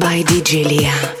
by DJ LIYA. Happy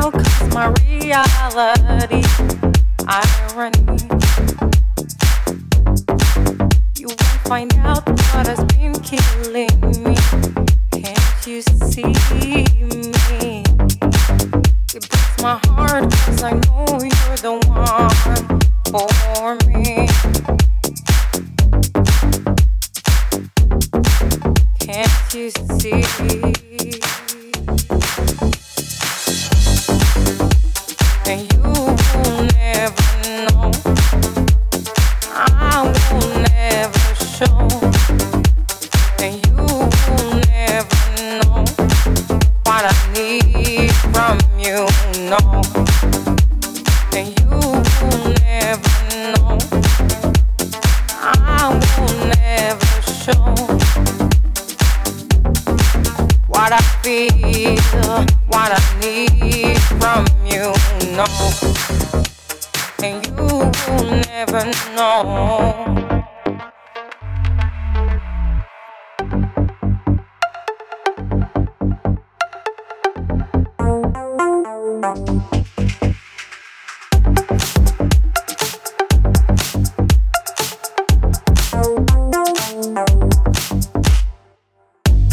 now, 'cause my reality irony. You won't find out what has been killing me. Can't you see me? It breaks my heart 'cause I know you're the one for me. Can't you see? And you will never know, I will never show. And you will never know what I need from you, no. And you will never know, I will never show what I feel, what I need from you. No, and you will never know.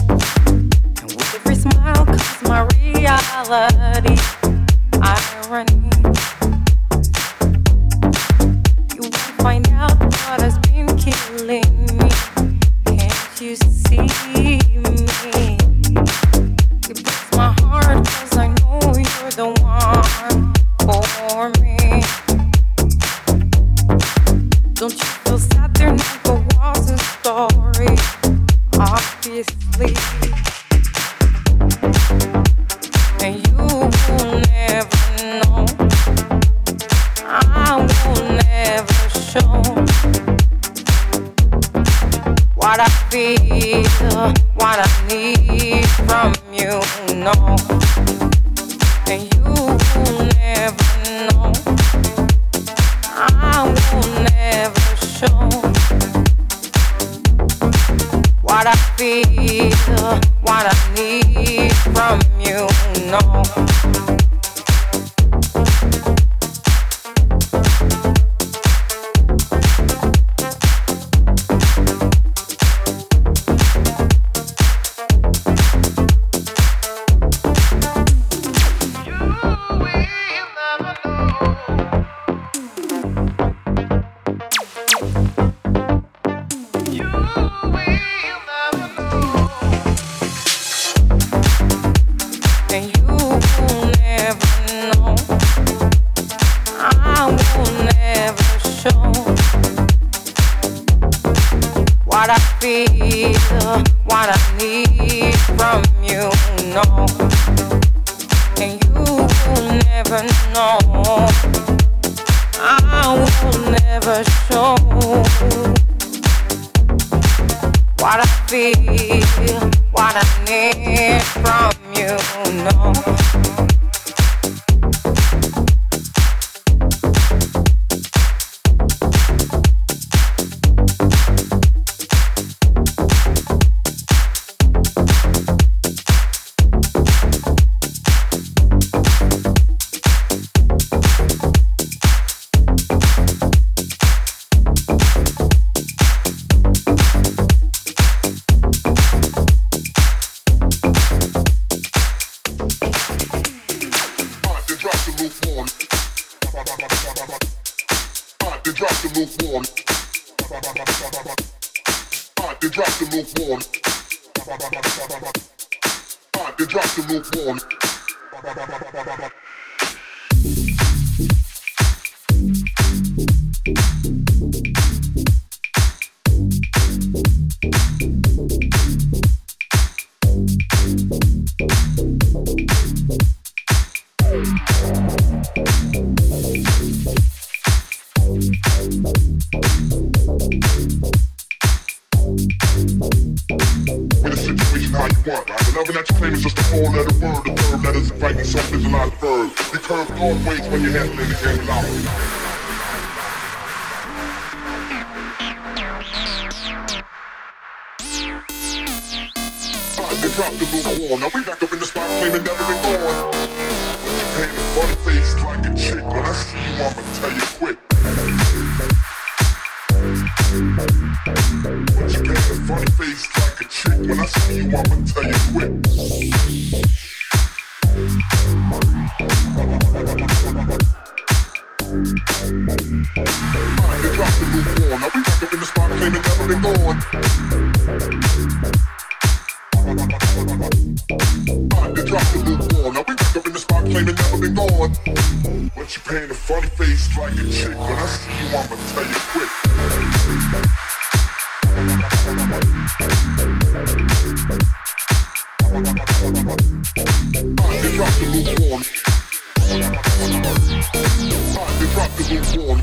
And with every smile comes my reality. Irony. You won't find out what has been killing me. Can't you see me? It breaks my heart 'cause I know you're the one for me. Don't you feel sad there never was a story? Obviously. And you will never know, I will never show what I feel, what I need from you, no. And you will never know, I will never show what I feel, what I need from you, no. What I feel, what I need from you, no. And you will never know, I will never show what I feel, what I need from you, no. Drop the lukewarm. Now we back up in the spot, claiming never been born. like a chick. When I see you, I'ma tell you quick. But you got a funny face like a chick. When I see you, I'ma tell you quick. Alright, they dropped the new one. Now we back up in the spot, claiming never been gone. Alright, they dropped the new one. Now we back up in the spot, claiming never been gone. But you paint a funny face like a chick. When I see you, I'ma tell you quick. Alright, they dropped the new one. They dropped the new one.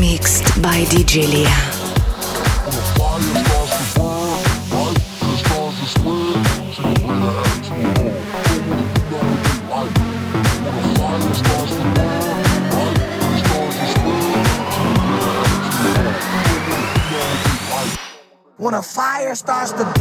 Mixed by DJ LIYA. When a fire starts to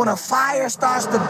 when a fire starts to...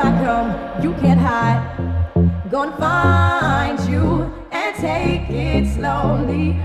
I come, you can't hide. Gonna find you and take it slowly.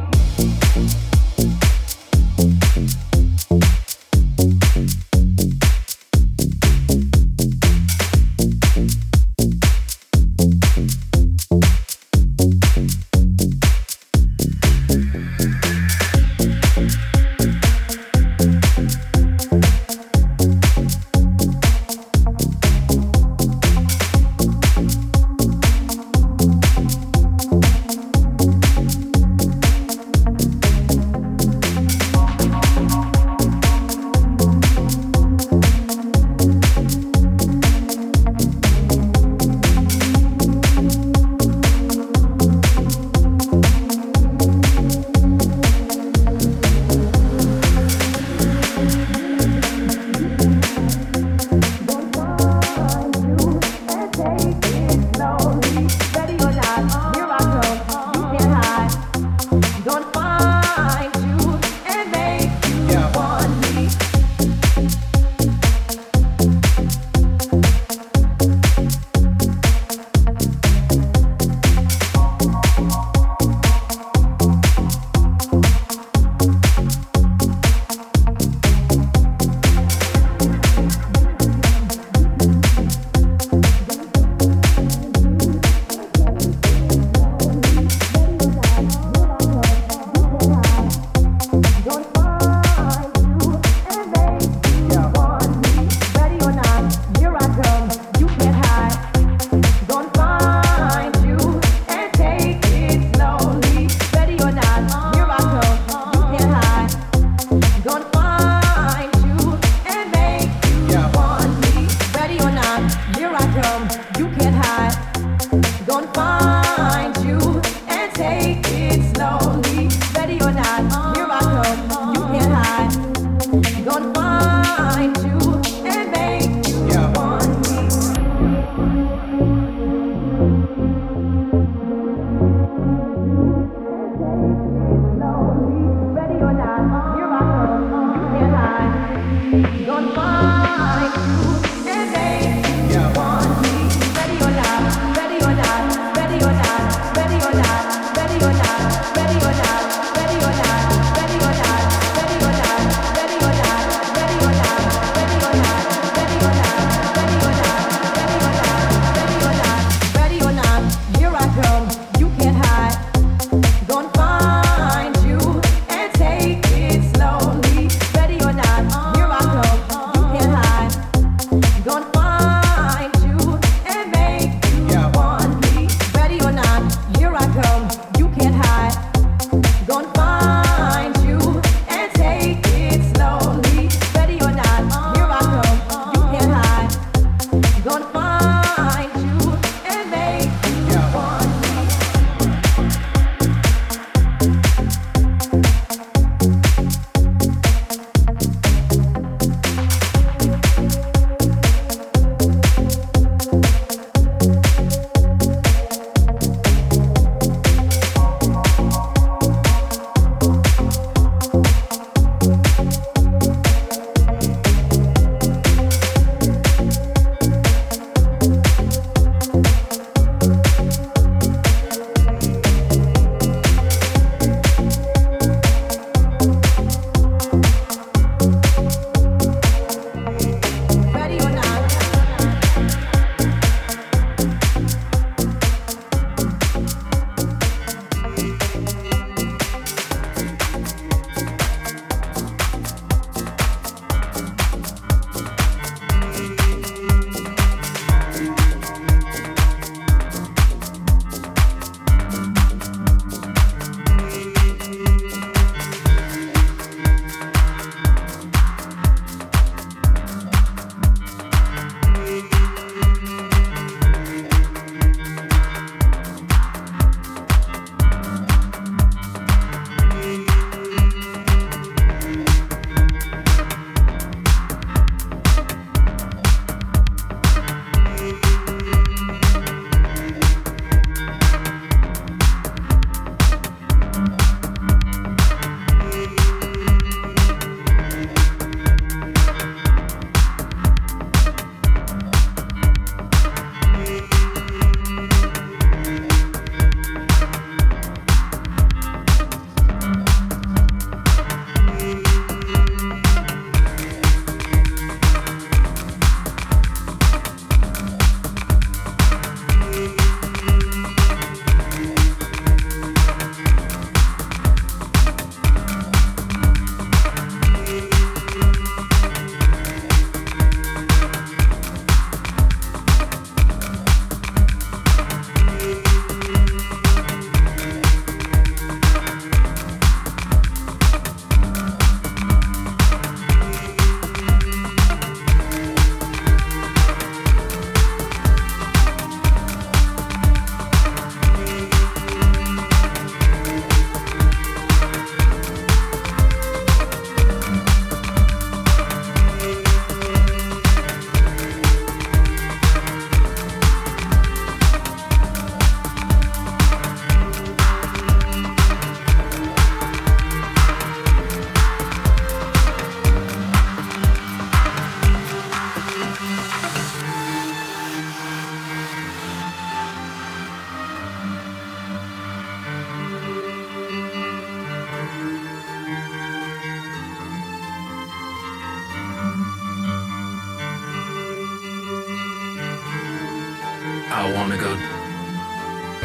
I wanna go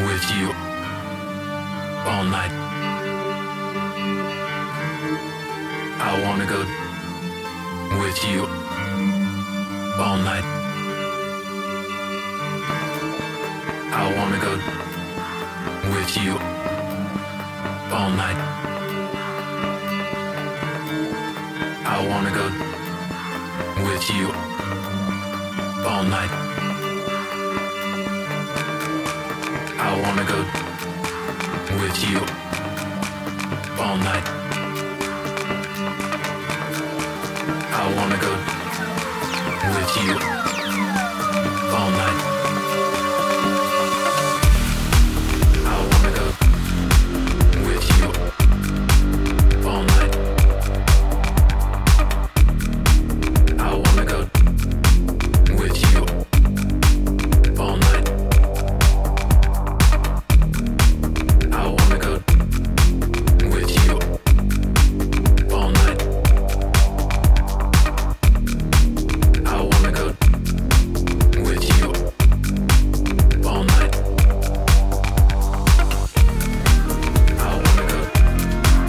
with you all night. I wanna go with you all night. I wanna go with you all night. I wanna go with you all night. I wanna go with you all night. I wanna go with you all night. I wanna go with you all night. I wanna go with you all night.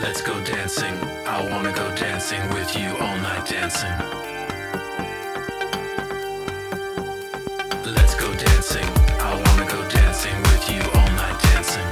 Let's go dancing. I wanna go dancing with you all night dancing. Let's go dancing. I wanna go dancing with you all night dancing.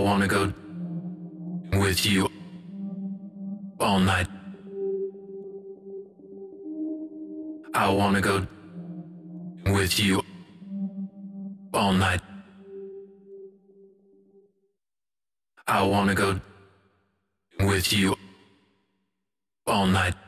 I wanna go with you all night. I wanna go with you all night. I wanna go with you all night.